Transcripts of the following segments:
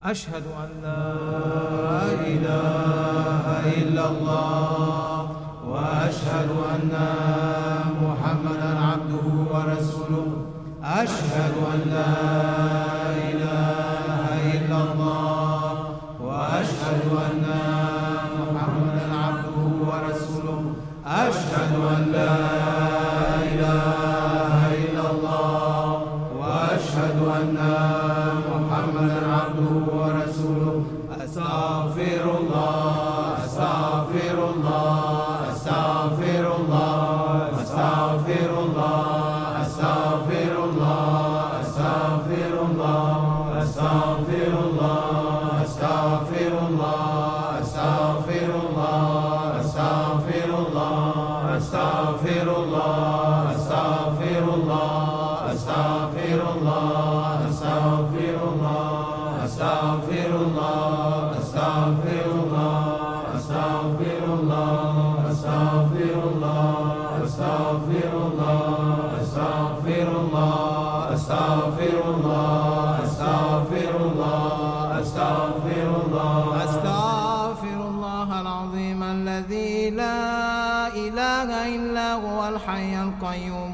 أشهد أن لا إله إلا الله وأشهد أن محمدا عبده ورسوله أشهد أن لا إله إلا الله وأشهد أن محمدا عبده ورسوله أشهد أن لا إله إلا الله وأشهد أن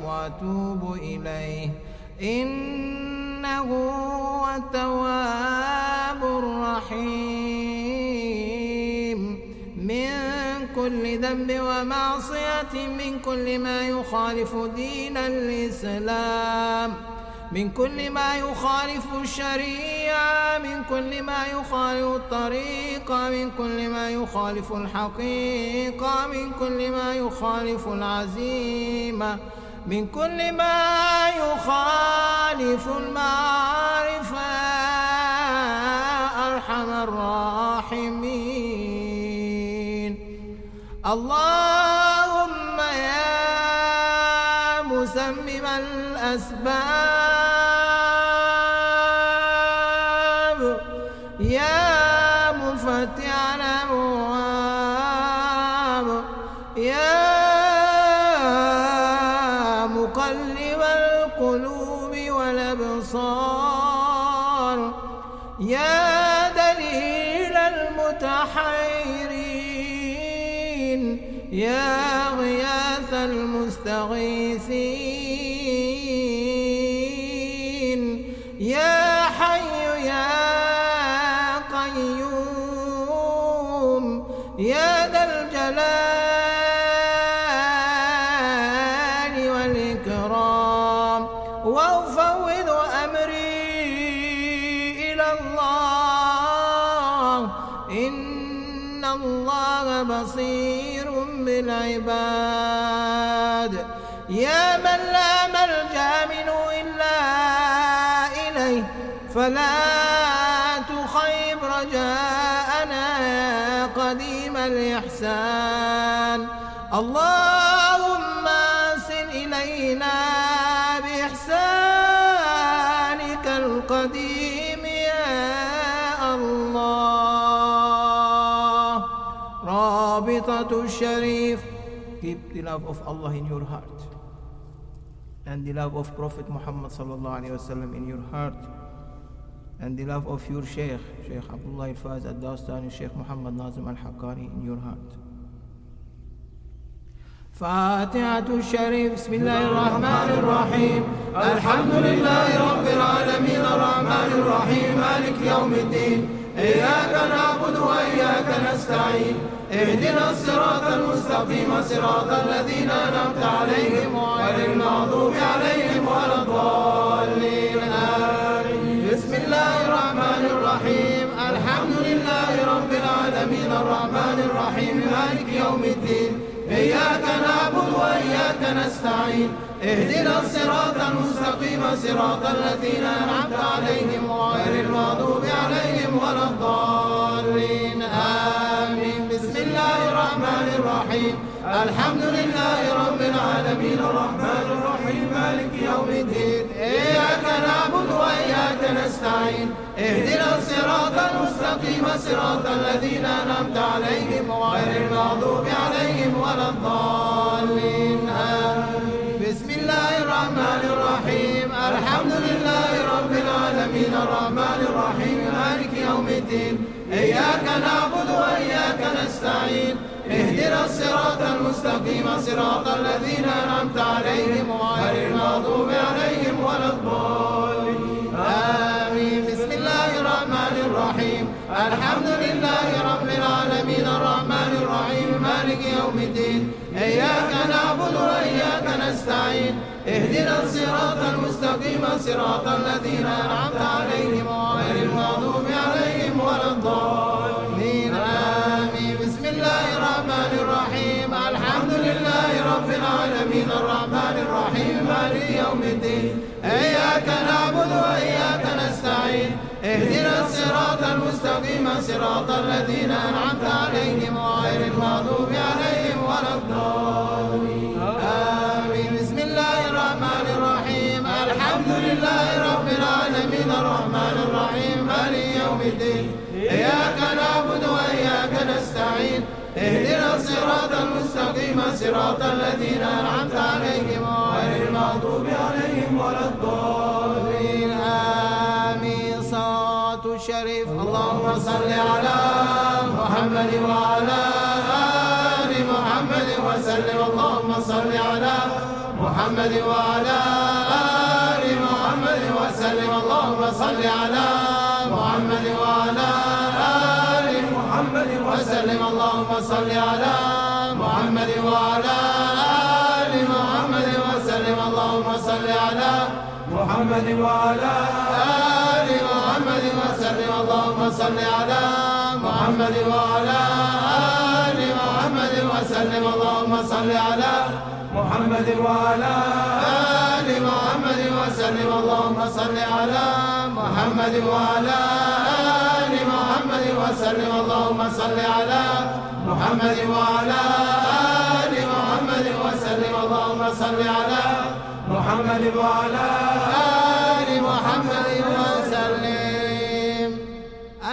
وأتوب إليه إنه هو التواب الرحيم من كل ذنب ومعصية من كل ما يخالف دين الإسلام من كل ما يخالف الشريعة من كل ما يخالف الطريقة من كل ما يخالف الحقيقة من كل ما يخالف العزيمة من كل ما يخالف المعرفة أرحم الراحمين اللهم يا مسمم الأسباب يا مفتح الأبواب يا مقلب القلوب والأبصار يا دليل المتحيرين يا غياث المستغيثين يا حي يا قيوم يا ذا الجلال بصير بالعباد يا من لا ملجأ منه إلا إليه فلا تخيب رجاءنا قديم الإحسان اللهم أحسن إلينا بإحسانك القديم يا الله Rabitatul Sharif. Keep the love of Allah in your heart and the love of Prophet Muhammad sallallahu alaihi wasallam in your heart and the love of your Sheikh, Sheikh Abdullah al-Faz Al-Dastair and Sheikh Muhammad Nazim al-Haqqari in your heart. Fatihatul Sharif. Bismillahirrahmanirrahim. Alhamdulillahi Rabbil Alamin Ar-Rahmanir Rahim Malik Yawmiddin إياك نعبد وإياك نستعين اهدنا الصراط المستقيم صراط الذين أنعمت عليهم غير المغضوب عليهم ولا الضالين آمين. بسم الله الرحمن الرحيم. الحمد لله رب العالمين الرحمن الرحيم مالك يوم الدين إياك نعبد وإياك نستعين اهدنا الصراط المستقيم صراط الذين أنعمت عليهم غير المغضوب عليهم ولا الضالين آمين. بسم الله الرحمن الرحيم. الحمد لله رب العالمين الرحمن الرحيم مالك يوم الدين إياك نعبد وإياك نستعين اهدنا الصراط المستقيم صراط الذين أنعمت عليهم غير المغضوب عليهم ولا الضالين آمين. بسم الله الرحمن الرحيم. الحمد لله رب العالمين الرحمن الرحيم مالك يوم الدين إياك نعبد وإياك نستعين اهدنا الصراط المستقيم صراط الذين أنعمت عليهم غير المغضوب عليهم ولا الضالين آمين. بسم الله الرحمن الرحيم الحمد لله رب العالمين الرحمن الرحيم مالك يوم الدين إياك نعبد وإياك نستعين اهدنا الصراط المستقيم صراط الذين أنعمت عليهم غير المغضوب عليهم ولا الضالين آمين. بسم الله الرحمن الرحيم الحمد لله رب العالمين الرحمن الرحيم مالك يوم الدين إياك نعبد وإياك نستعين اهدنا الصراط المستقيم صراط الذين أنعمت عليهم غير المغضوب عليهم ولا الضالين آمين. بسم الله الرحمن الرحيم الحمد لله رب العالمين الرحمن الرحيم مالك يوم الدين إياك نعبد وإياك نستعين اهدنا الصراط المستقيم صراط الذين أنعمت عليهم غير المغضوب عليهم ولا الضالين آمين. صلاة الشريف اللهم صل على محمد وعلى آل محمد وسلم اللهم صل على محمد وعلى آل محمد وسلم اللهم صل على محمد وعلى آل محمد وسلم اللهم صل على محمد وعلى آل محمد وسلم اللهم صل على محمد وعلى آل محمد وسلم اللهم صل على محمد وعلى آل محمد وسلم اللهم صل على محمد وعلى آل محمد وسلم اللهم صل على محمد وعلى آل محمد وسلم اللهم صل على محمد وعلى آل محمد وسلم اللهم صل على محمد وعلى آل محمد وسلم.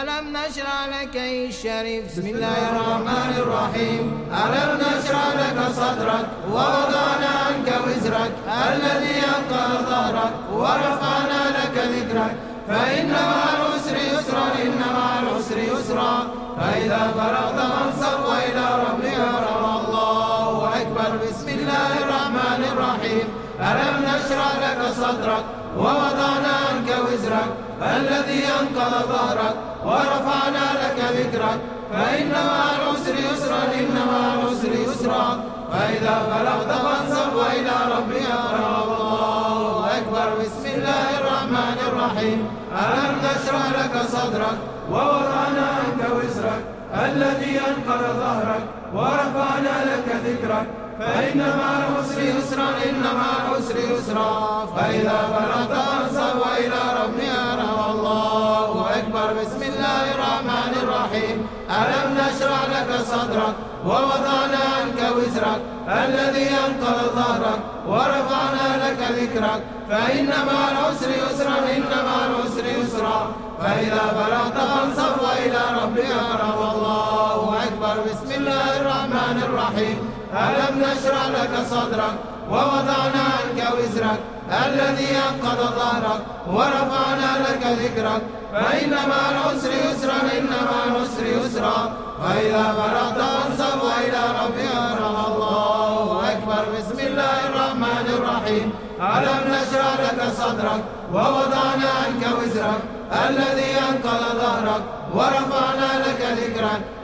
ألم نشرح لك الشريف بسم الله الرحمن الرحيم ألم نشرح لك صدرك ووضعنا عنك وزرك الذي أنقض ظهرك ورفعنا لك ذكرك فإن مع العسر يسرا إن مع العسر يسرا فإذا فرغت فانصب وإلى ربك فارغب. الله أكبر. بسم الله الرحمن الرحيم ألم نشرح لك صدرك ووضعنا عنك وزرك الذي أنقض ظهرك ورفعنا لك ذكرك فإن مع العسر يسرا إن مع العسر يسرا فإذا فرغت فانصب وإلى ربك فارغب. الله أكبر. بسم الله الرحمن الرحيم ألم نشرح لك صدرك ووضعنا عنك وزرك الذي أنقض ظهرك ورفعنا لك ذكرك فإن مع العسر يسرا إن مع العسر يسرا فإذا فرغت فانصب وإلى ربك فارغب. الله أكبر. بسم الله الرحمن الرحيم ألم نشرح لك صدرك ووضعنا عنك وزرك الذي أنقض ظهرك ورفعنا لك ذكرك فإن مع العسر يسرا إن مع العسر يسرا فإذا فرغت فانصب وإلى ربك فارغب. الله أكبر. بسم الله الرحمن الرحيم ألم نشرح لك صدرك ووضعنا عنك وزرك الذي أنقض ظهرك ورفعنا لك ذكرك فإن مع العسر يسرا إن مع العسر يسرا فإذا فرغت فانصب وإلى ربك فارغب. الله أكبر. بسم الله الرحمن الرحيم ألم نشرح لك صدرك ووضعنا عنك وزرك الذي أنقض ظهرك ورفعنا لك ذكرك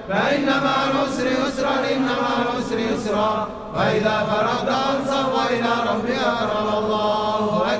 فإن مع العسر يسرا إن مع العسر يسرا فإذا فرغت فانصب وإلى ربك فارغب. الله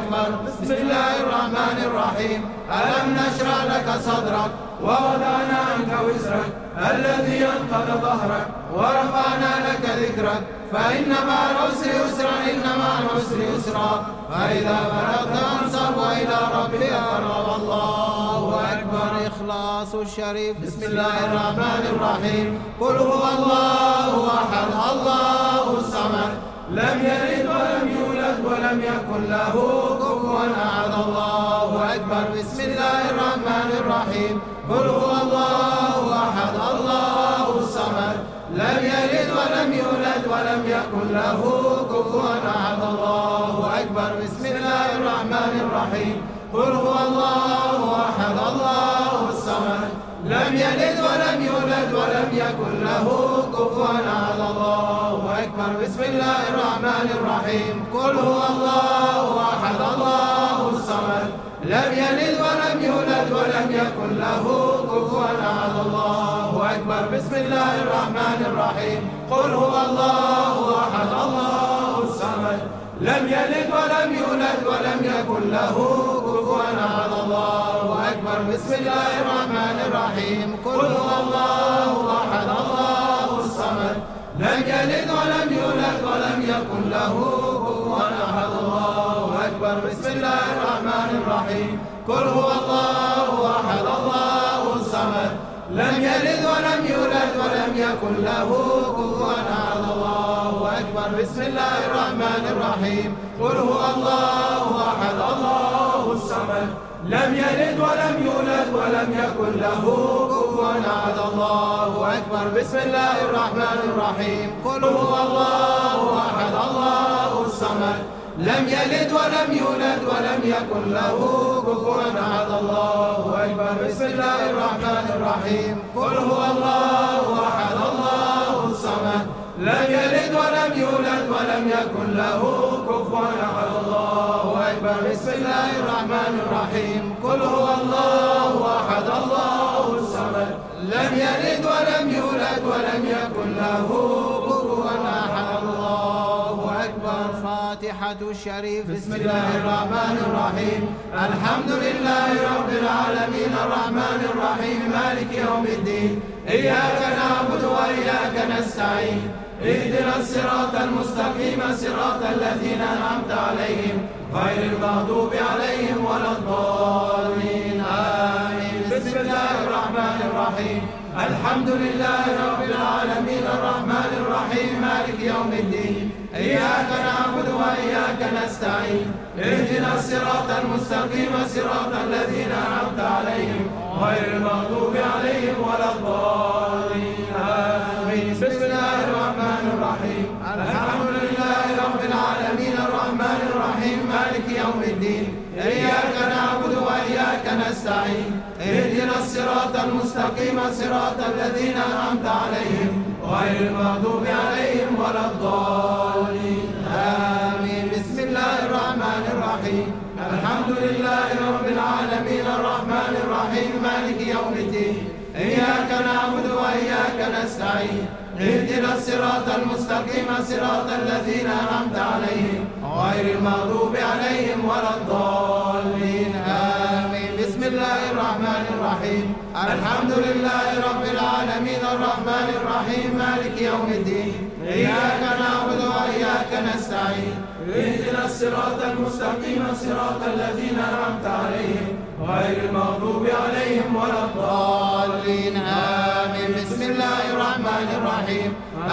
أكبر. بسم الله الرحمن الرحيم ألم نشرح لك صدرك ووضعنا عنك وزرك الذي أنقض ظهرك ورفعنا لك ذكرك فإن مع العسر يسرا إن مع العسر يسرا فإذا فرغت فانصب وإلى ربك فارغب. الله أكبر. إخلاص الشريف بسم الله الرحمن الرحيم قل هو الله أحد الله الصمد لم يلد ولم يولد ولم يكن له كفوا أحد. الله أكبر. بسم الله الرحمن الرحيم قل هو الله أحد الله الصمد لم يلد ولم يولد ولم يكن له كفوا أحد. الله أكبر. بسم الله الرحمن الرحيم قل هو الله أحد الله الصمد لم يلد ولم يولد ولم يكن له كفوا أحد. الله أكبر. بسم الله الرحمن الرحيم. قل هو الله أحد الله الصمد لم يلد ولم يولد ولم يكن له كفوا أحد. الله أكبر. بسم الله الرحمن الرحيم. قل هو الله أحد الله الصمد لم يلد ولم يولد ولم يكن له كفوا أحد. الله أكبر. بسم الله الرحمن الرحيم. قل هو الله أحد الله الصمد لم يلد ولم يولد ولم يكن له كفوا أحد. الله أكبر. بسم الله الرحمن الرحيم. قل هو الله أحد الله الصمد لم يلد ولم يولد ولم يكن له. بسم الله الرحمن الرحيم. قل هو الله أحد الله الصمد لم يلد ولم يولد ولم يكن له كفوا أحد. الله أكبر. بسم الله الرحمن الرحيم. قل هو الله أحد الله الصمد لم يلد ولم يولد ولم يكن له كفوا أحد. الله أكبر. بسم الله الرحمن الرحيم. قل هو الله أحد الله الصمد لم يلد ولم يولد ولم يكن له كفوا أحد. الله أكبر. بسم الله الرحمن الرحيم. قل هو الله أحد الله الصمد لم يلد ولم يولد ولم يكن له كفوا أحد. الله أكبر. فاتحة الشريف. بسم الله الرحمن الرحيم. الحمد لله رب العالمين الرحمن الرحيم مالك يوم الدين إياك نعبد وإياك نستعين اهدنا الصراط المستقيم صراط الذين أنعمت عليهم غير المغضوب عليهم ولا الضالين آمين. بسم الله الرحمن الرحيم. الحمد لله رب العالمين الرحمن الرحيم مالك يوم الدين إياك نعبد وإياك نستعين اهدنا الصراط المستقيم صراط الذين أنعمت عليهم غير المغضوب عليهم ولا الضالين آمين. بسم الله الرحمن الرحيم. الحمد لله رب العالمين الرحمن الرحيم مالك يوم الدين إياك نعبد وإياك نستعين اهدنا الصراط المستقيم صراط الذين أنعمت عليهم غير المغضوب عليهم ولا الضالين آمين. بسم الله الرحمن الرحيم. الحمد لله رب العالمين الرحمن الرحيم مالك يوم الدين إياك نعبد وإياك نستعين اهدنا الصراط المستقيم صراط الذين أنعمت عليهم غير المغضوب عليهم ولا الضالين آمين. بسم الله الرحمن الرحيم. الحمد لله رب العالمين الرحمن الرحيم مالك يوم الدين إياك نعبد وإياك نستعين اهدنا الصراط المستقيم صراط الذين أنعمت عليهم غير المغضوب عليهم ولا الضالين آمين. بسم الله الرحمن الرحيم.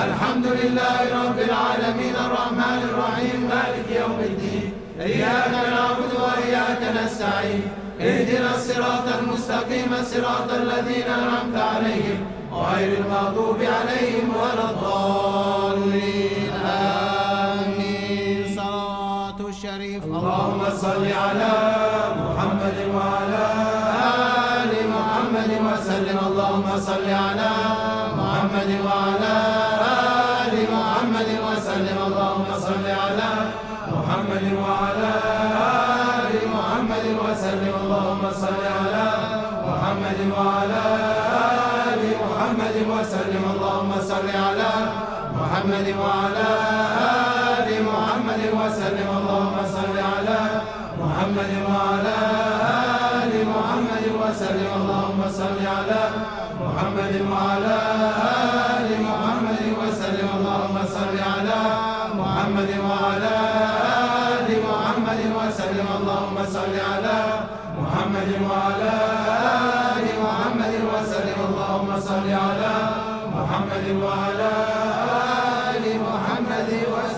الحمد لله رب العالمين الرحمن الرحيم مالك يوم الدين إياك نعبد وإياك نستعين اهدنا الصراط المستقيم صراط الذين أنعمت عليهم غير المغضوب عليهم ولا الضالين آمين. اللهم صل على محمد وعلى آل محمد وسلم. اللهم صل على محمد وعلى آل محمد وسلم. اللهم صل على محمد وعلى آل محمد وسلم. اللهم صل على محمد وعلى آل محمد وسلم. اللهم صل على محمد وعلى آل محمد وسلم. اللهم صل على محمد وعلى آل محمد وسلم. اللهم صل على محمد وعلى آل محمد وسلم. اللهم صل على محمد وعلى آل محمد وسلم. اللهم صل على محمد وعلى آل محمد وسلم. اللهم صل على محمد وعلى آل محمد وسلم.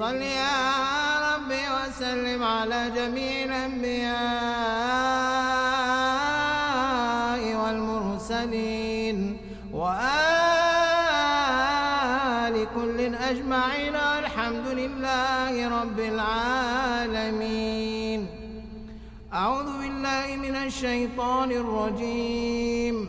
صل يا ربي وسلم على جميع الأنبياء والمرسلين وآل كل أجمعين والحمد لله رب العالمين. أعوذ بالله من الشيطان الرجيم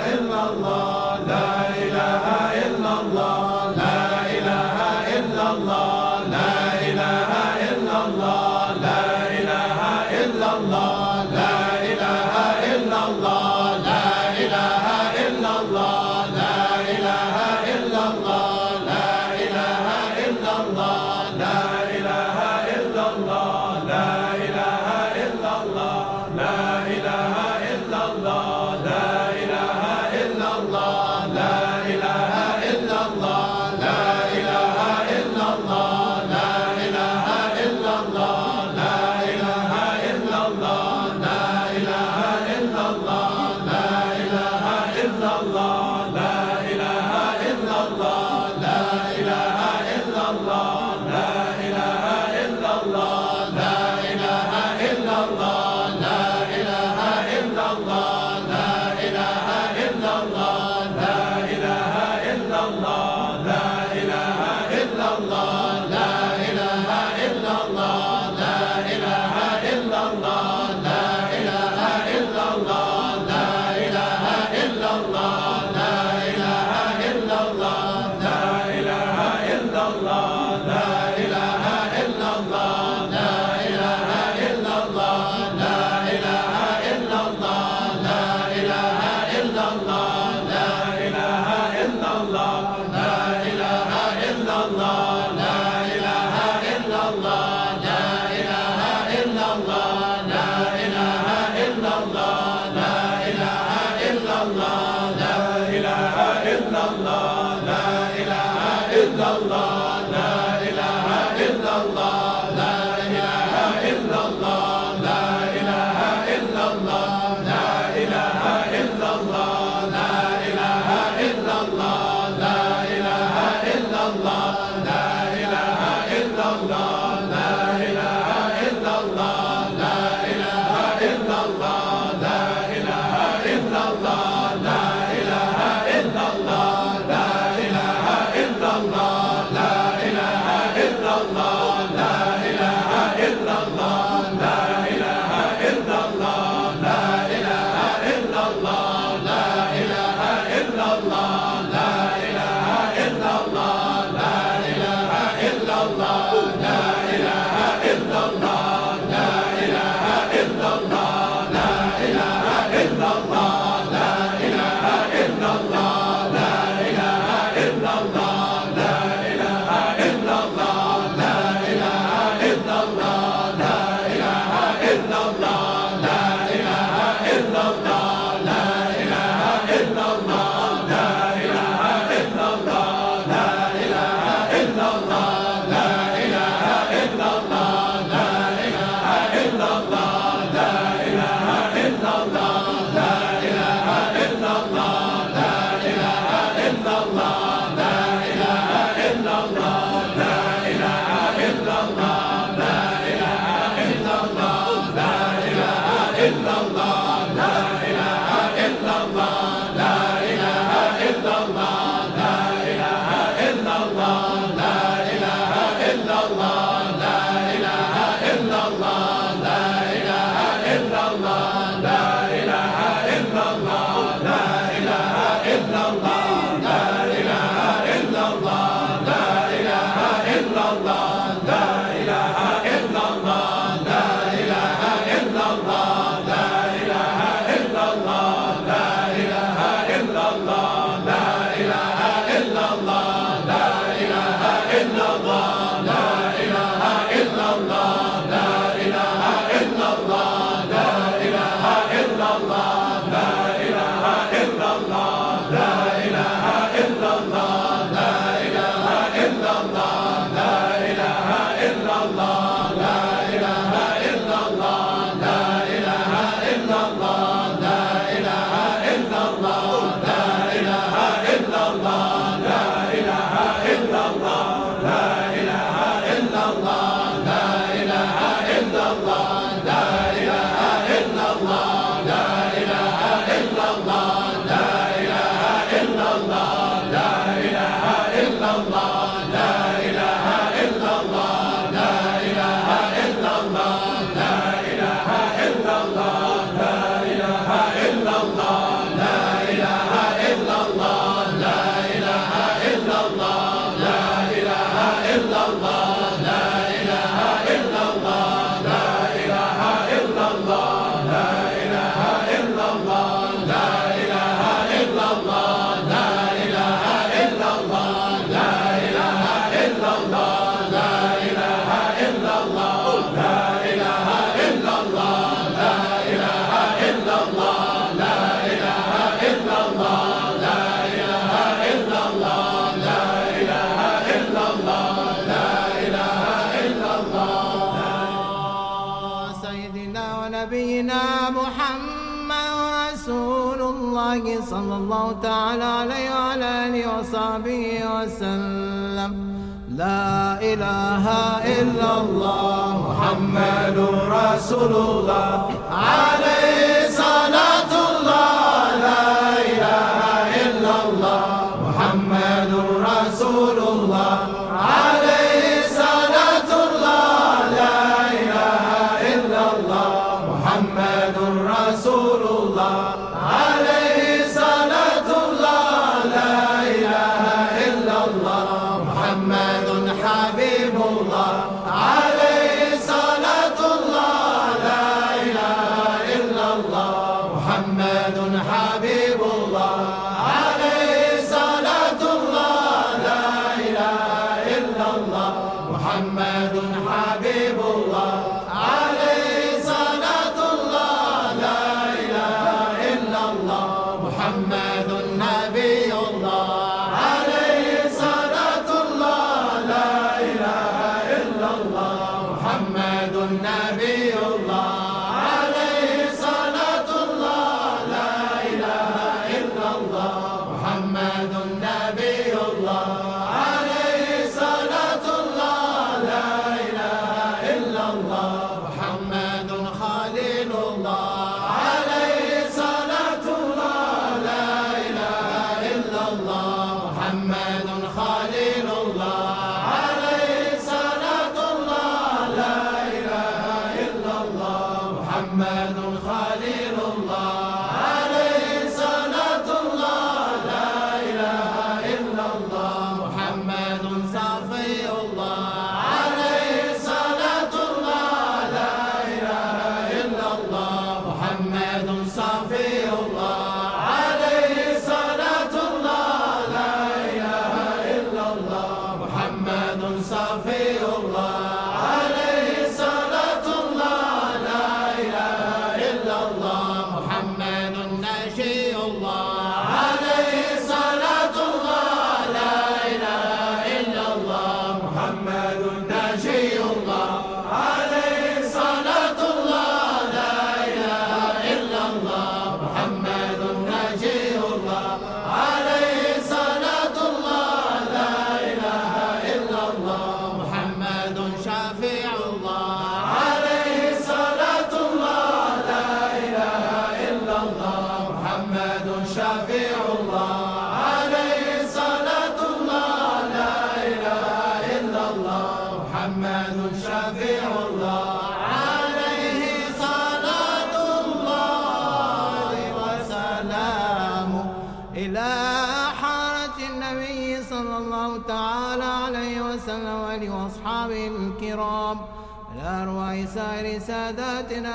نبينا محمد رسول الله صلى الله تعالى عليه وعلى آله وصحبه وسلم. لا إله إلا الله محمد رسول الله عليه صلاة الله. لا إله إلا الله محمد رسول الله عليه صلاة الله. لا إله إلا الله محمد رسول الله عليه صلاة الله. لا إله إلا الله محمد حبيب الله عليه صلاة الله. لا إله إلا الله محمد حبيب الله عليه صلاة الله. لا إله إلا الله محمد حبيب الله عليه صلاة الله. لا إله إلا الله محمد نبي الله عليه صلاة الله. لا إله إلا الله محمد نبي الله عليه صلاة الله. لا إله إلا الله محمد نبي الله عليه صلاة الله. لا إله إلا الله محمد خليل الله عليه صلاة الله. لا إله إلا الله محمد خليل الله عليه صلاة الله. لا إله إلا الله محمد خليل الله عليه صلاة الله. لا إله إلا الله محمد صفي الله عليه صلاة الله. لا إله إلا الله محمد صفي الله عليه صلاة الله. لا إله إلا الله محمد صفي الله عليه صلاة الله. لا إله إلا الله محمد نشي الله عليه صلاة الله. لا إله إلا الله محمد نشي الله عليه صلاة الله. لا إله إلا الله محمد نشي الله عليه صلاة الله. لا إله إلا الله محمد شفيع الله عليه صلاة الله. لا إله إلا الله محمد شفيع الله عليه صلاة الله. لا إله إلا الله محمد شفيع الله عليه صلاة الله وسلامه. إلى حارة النبي صلى الله تعالى عليه وسلم وأصحابه الكرام الأرواح سائر ساداتنا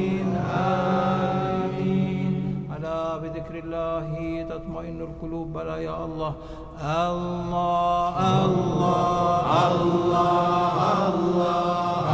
بذكر الله تطمئن القلوب. بلى يا الله الله الله الله الله الله Allah.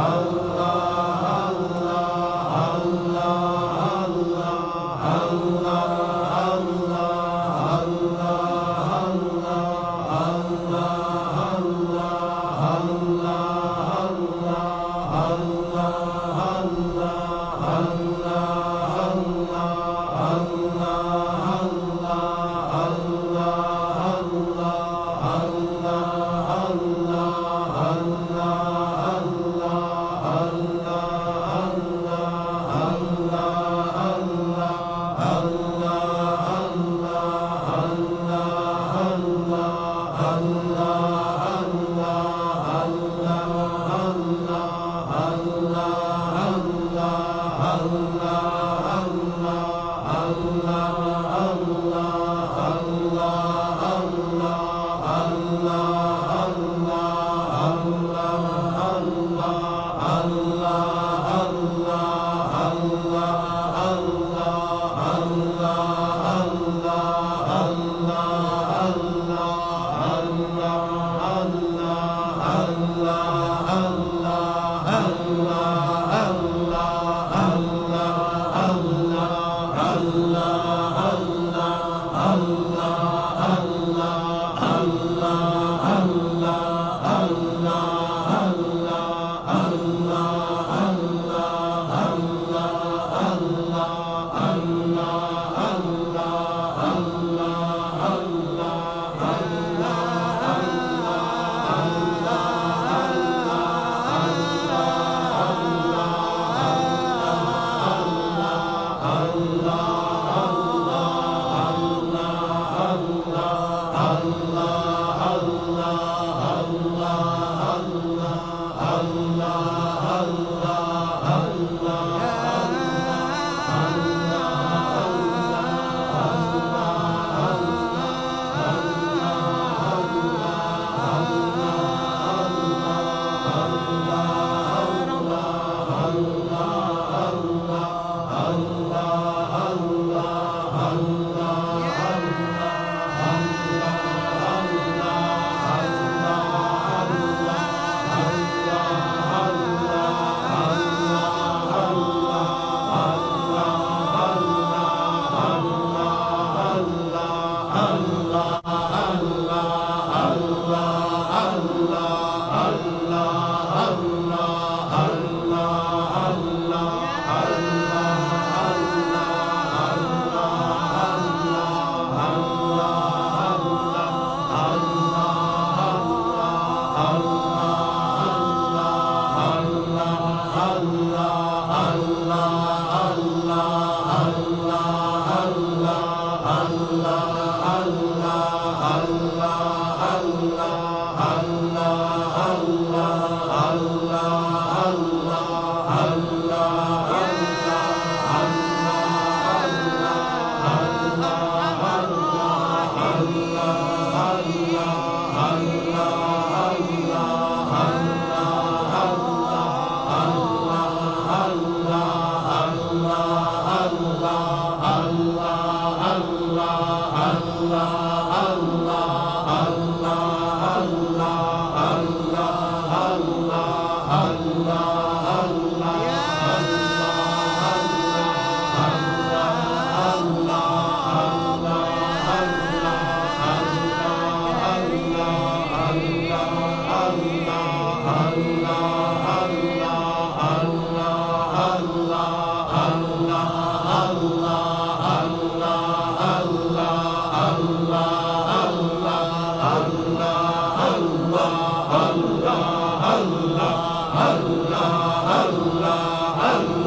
Hai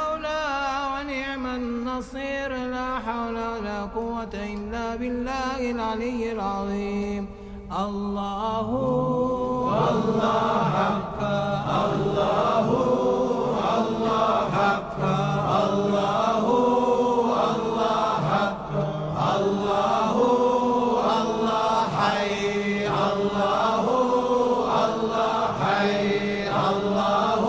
المولى ونعم النصير لا حول ولا قوة إلا بالله العلي العظيم الله والله حق الله حق الله حق الله حي الله حي الله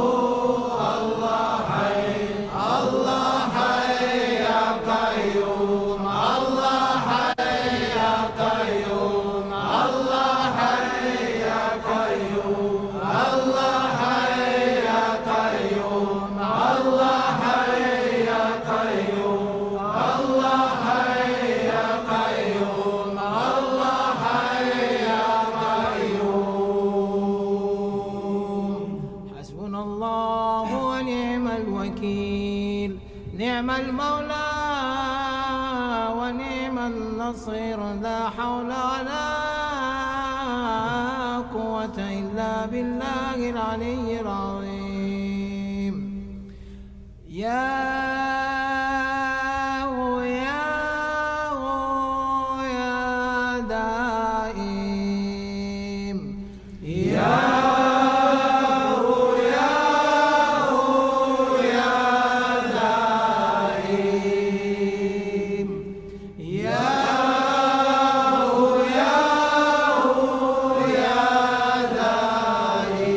حي الله حي يا قيوم الله حي يا قيوم الله حي يا قيوم الله حي يا قيوم الله حي يا قيوم الله حي يا قيوم الله حي يا قيوم حسبنا الله ونعم الوكيل نعم المولى ونعم النصير لا حول ولا قوة إلا بالله العلي العظيم يا دائم يا دائم يا دائم يا دائم الله يا دائم الله يا دائم الله يا دائم يا دائم يا الله يا دائم يا الله يا حليم يا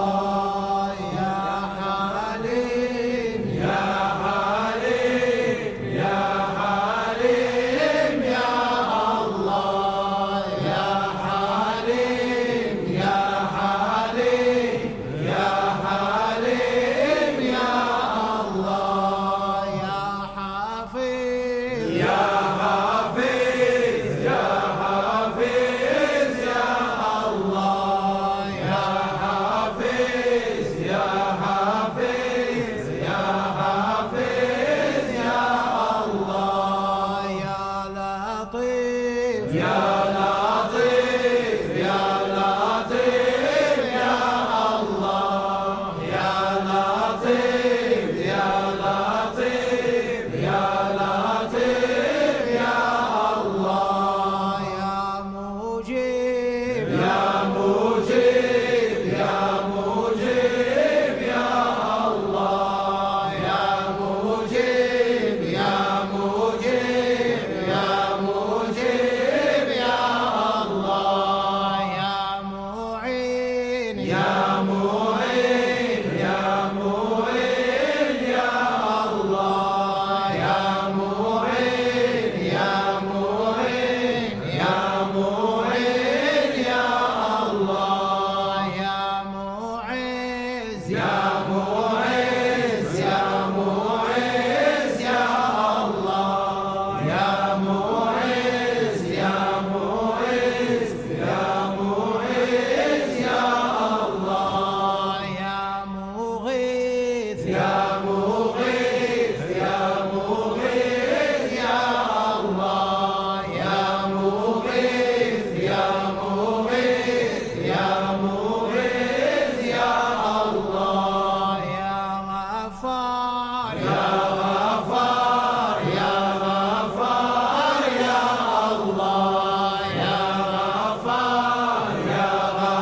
الله يا حليم يا الله يا حافظ يا الله يا حافظ يا الله يا لطيف يا الله يا الله يا مجيب يا الله يا مجيب يا الله يا معين يا الله يا معين يا الله يا معز يا الله يا الله يا مغيث يا الله يا مغيث يا الله يا غفار يا الله يا غفار يا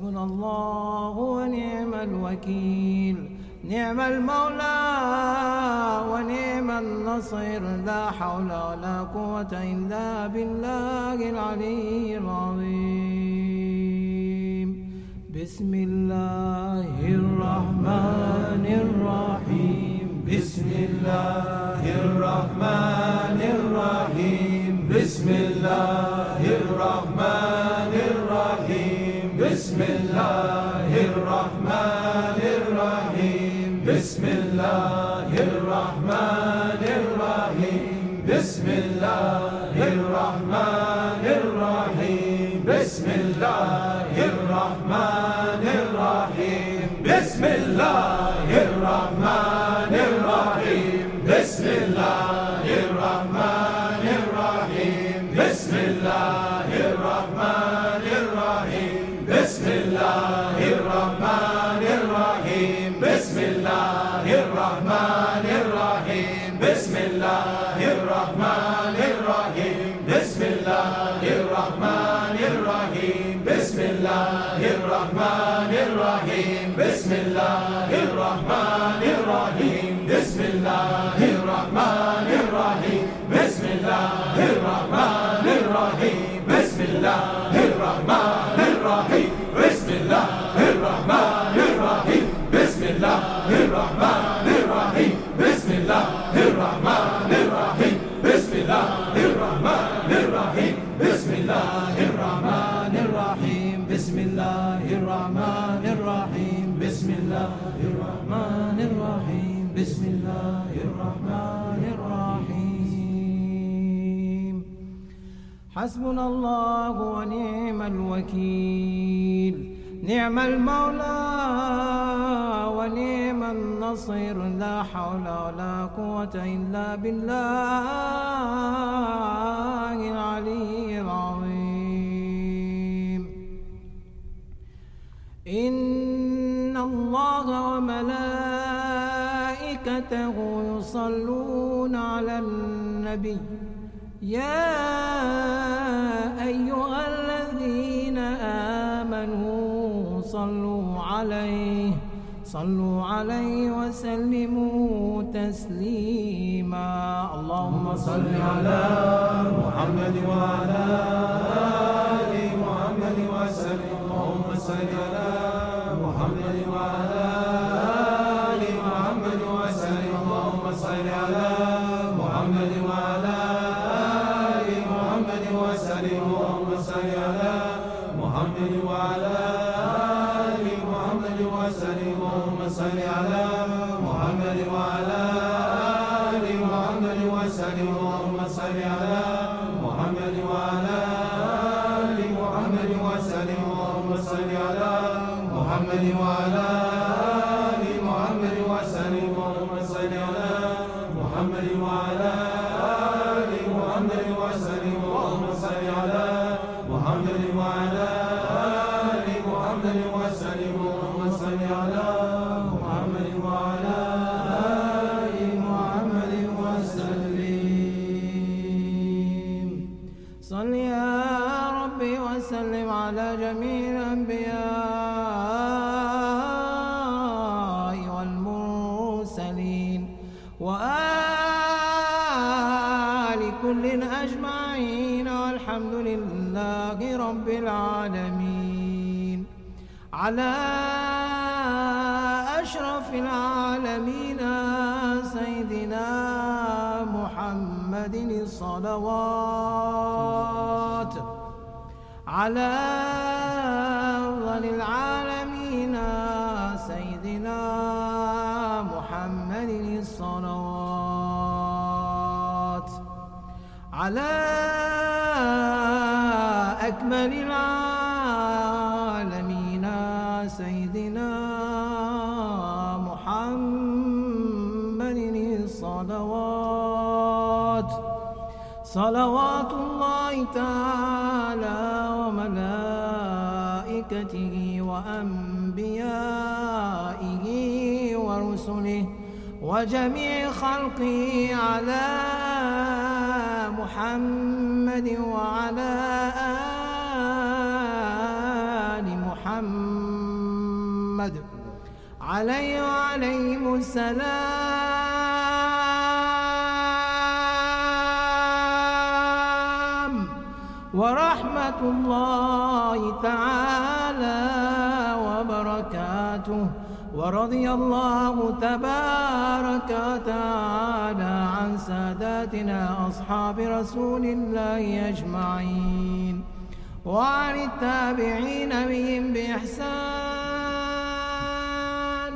Hasbunallah wa ni'mal wakil, ni'mal maula wa ni'mal nasir, la hawla wa la quwwata illa billahil aliyyil azim. Bismillahirrahmanirrahim. Bismillahirrahmanirrahim. Bismillahirrahmanirrahim. Bismillahirrahmanirrahim. Bismillahirrahmanirrahim. Bismillahirrahmanirrahim. Bismillahirrahmanirrahim. Bismillahirrahmanirrahim. Bismillahirrahmanirrahim. Bismillahirrahmanirrahim. Bismillahirrahmanirrahim. Bismillahirrahmanirrahim. Bismillahirrahmanirrahim. Bismillahirrahmanirrahim. Bismillahirrahmanirrahim. Bismillahirrahmanirrahim. Bismillahirrahmanirrahim. Bismillahirrahmanirrahim. Bismillahirrahmanirrahim. Bismillahirrahmanirrahim. Bismillahirrahmanirrahim. Bismillahirrahmanirrahim. Bismillahirrahmanirrahim. Bismillahirrahmanirrahim. Bismillahirrahmanirrahim. Bismillahirrahmanirrahim. Bismillahirrahmanirrahim. Hasbunallahu wa ni'mal wakil, ni'mal maula wa ni'man nasir, la hawla wa la quwwata illa billahil aliyyil azim. Inna Allaha wa ملائكته يصلون على النبي يا أيها الذين آمنوا صلوا عليه وسلموا تسليما. اللهم صل على محمد وعلى آل محمد وسلم. اللهم صل على محمد وعلى آل محمد وسلم. اللهم صل على محمد وعلى آل محمد وسلم. اللهم صل على محمد وعلى آل محمد وسلم. اللهم صل على محمد وعلى آل محمد وسلم. اللهم صل على محمد وعلى آل محمد وسلم. اللهم صل على محمد وعلى آل محمد وسلم. اللهم صل على محمد وعلى آل محمد وسلم. اللهم صل على محمد وعلى آل محمد وسلم. اللهم صل على محمد وعلى آل محمد وسلم. صل يا ربي وسلم على جميع الأنبياء أجمعين والحمد لله رب العالمين. على أشرف العالمين سيدنا محمد الصلوات، على أفضل العالمين سيدنا محمد الصلوات، على أكمل العالمين سيدنا محمد الصلوات. صلوات الله تعالى وملائكته وأنبيائه ورسله وجميع خلقه على محمد وعلى آل محمد Muhammad alaihi wa alaihi wassalam wa rahmatullahi ta'ala wa barakatuh wa radiyallahu tabaraka ta'ala an sadatina ashabi rasulillahi ajma'in wa litabi'ina bihim bi ihsan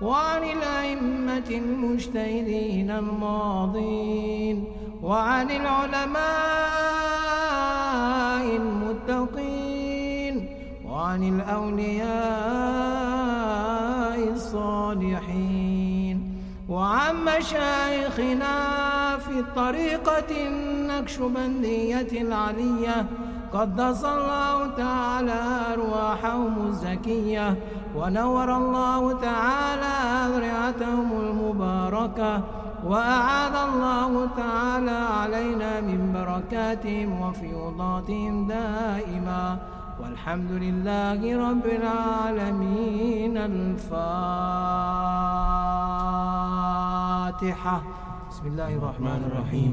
wa lil a'immatil mujtahidin al-madin wa lil ulama'il muttaqin wa lil awliya الصالحين وعن مشايخنا في الطريقة النكشبندية العلية قدس الله تعالى أرواحهم الزكية ونور الله تعالى أذرعتهم المباركة وأعاد الله تعالى علينا من بركاتهم وفيوضاتهم دائما والحمد لله رب العالمين الفاتحة بسم الله الرحمن الرحيم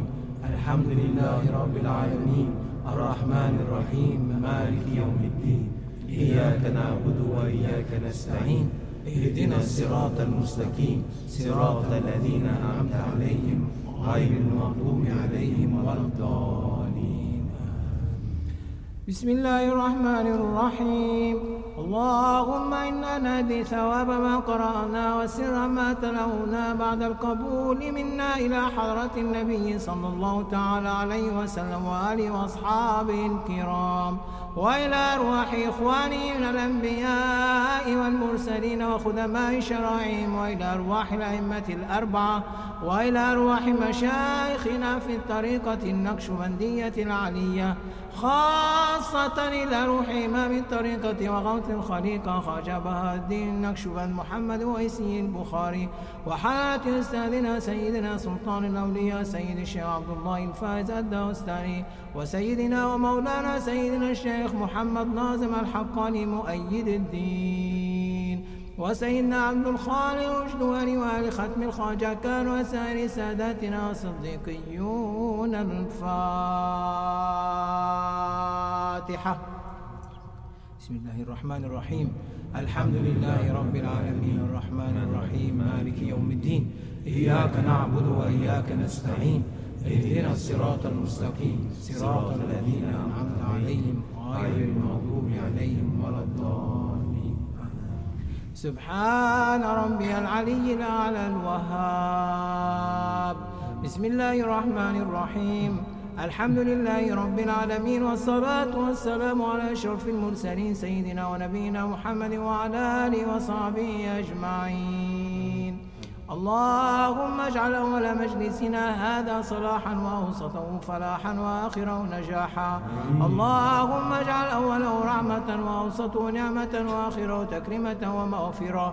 الحمد لله رب العالمين الرحمن الرحيم مالك يوم الدين إياك نعبد وإياك نستعين اهدنا الصراط المستقيم صراط الذين أنعمت عليهم غير المغضوب عليهم ولا الضالين بسم الله الرحمن الرحيم اللهم إنا نهدي ثواب ما قرأنا وسر ما تلونا بعد القبول منا إلى حضرة النبي صلى الله تعالى عليه وسلم وآله وأصحابه الكرام وإلى أرواح إخواني من الأنبياء والمرسلين وخدماء شرائعهم وإلى أرواح الأئمة الأربعة وإلى أرواح مشايخنا في الطريقة النكشبندية العلية خاصة إلى روح إمام الطريقة وغوث الخليقة خواجة بهاء الدين نكشبند محمد ويسي البخاري وحالة أستاذنا سيدنا سلطان الأولياء سيد الشيخ عبد الله الفاز الدستائر وسيدنا ومولانا سيدنا الشيخ محمد ناظم الحقاني مؤيد الدين وسيدنا عبد الخالق الجدواني وآل ختم الخواجكان وسائر ساداتنا الصديقيون الفاتحة بسم الله الرحمن الرحيم الحمد لله رب العالمين الرحمن الرحيم مالك يوم الدين إياك نعبد وإياك نستعين اهدنا الصراط المستقيم صراط الذين أنعمت عليهم غير المغضوب عليهم ولا الضالين سبحان ربي العلي الأعلى الوهاب بسم الله الرحمن الرحيم الحمد لله رب العالمين والصلاة والسلام على أشرف المرسلين سيدنا ونبينا محمد وعلى آله وصحبه أجمعين اللهم اجعل أول مجلسنا هذا صلاحا وأوسطه فلاحا وآخره نجاحا اللهم اجعل أوله رحمة وأوسطه نعمة وآخره تكريمة ومغفرة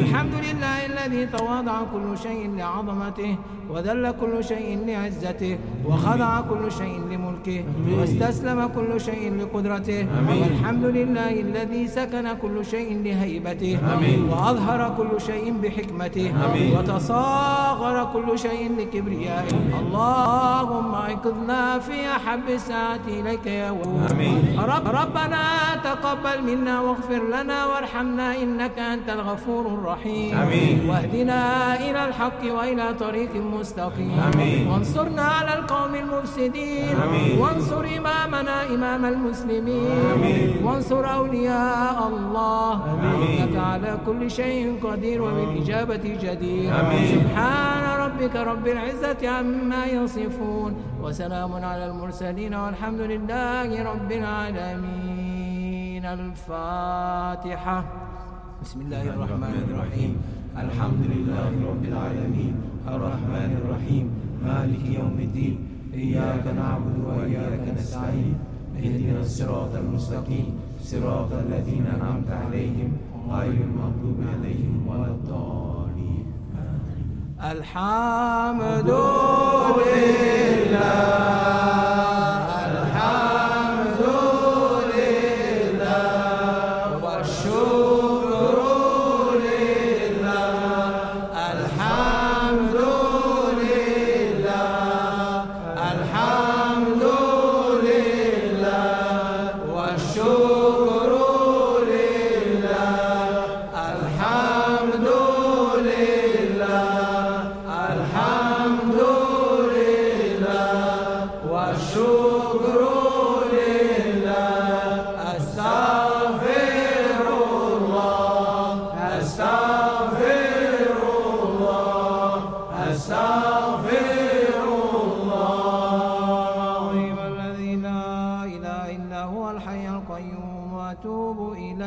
الحمد لله الذي تواضع كل شيء لعظمته وذل كل شيء لعزته وخضع كل شيء لملكه واستسلم كل شيء لقدرته والحمد لله الذي سكن كل شيء لهيبته وأظهر كل شيء بحكمته وتصاغر كل شيء لكبريائه اللهم اقذنا في أحب الساعة إليك يا ربنا تقبل منا واغفر لنا وارحمنا إنك أنت الغفور الرحيم واهدنا إلى الحق وإلى طريق مستقيم وانصرنا على القوم المفسدين وانصر إمامنا إمام المسلمين وانصر أولياء الله إنك على كل شيء قدير وبالإجابة جدير سبحان ربك رب العزة عما يصفون وسلام على المرسلين والحمد لله رب العالمين الفاتحة بسم الله الرحمن الرحيم الحمد لله رب العالمين الرحمن الرحيم مالك يوم الدين إياك نعبد وإياك نستعين اهدنا الصراط المستقيم صراط الذين أنعمت عليهم غير المغضوب عليهم ولا الضالين الحمد لله الحمد لله والشكر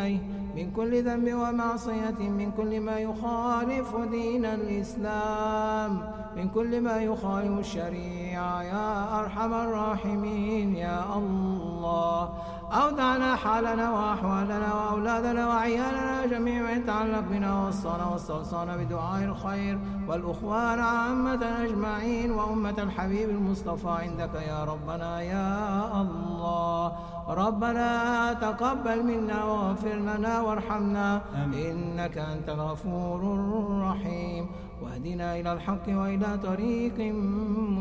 إليه من كل ذنب ومعصية من كل ما يخالف دين الإسلام من كل ما يخالف الشريعة يا أرحم الراحمين يا الله أودعنا حالنا وأحوالنا وأولادنا وعيالنا جميعا يتعلق بنا وصانا واستوصانا بدعاء الخير والأخوان عامة أجمعين وأمة الحبيب المصطفى عندك يا ربنا يا الله ربنا تقبل منا واغفر لنا وارحمنا إنك أنت الغفور الرحيم واهدنا إلى الحق وإلى طريق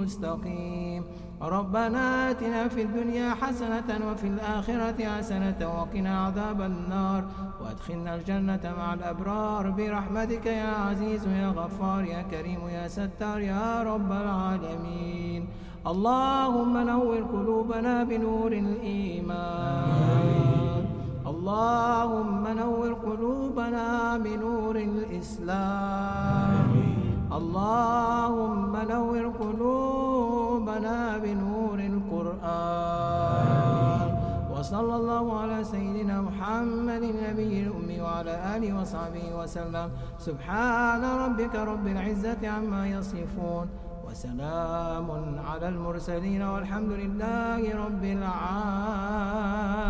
مستقيم ربنا آتنا في الدنيا حسنة وفي الآخرة حسنة وقنا عذاب النار وادخلنا الجنة مع الأبرار برحمتك يا عزيز يا غفار يا كريم يا ستار يا رب العالمين اللهم نور قلوبنا بنور الإيمان اللهم نور قلوبنا بنور الإسلام اللهم نور قلوبنا بنور القرآن وصلى الله على سيدنا محمد النبي الأمي وعلى آله وصحبه وسلم سبحان ربك رب العزة عما يصفون وسلام على المرسلين والحمد لله رب العالمين.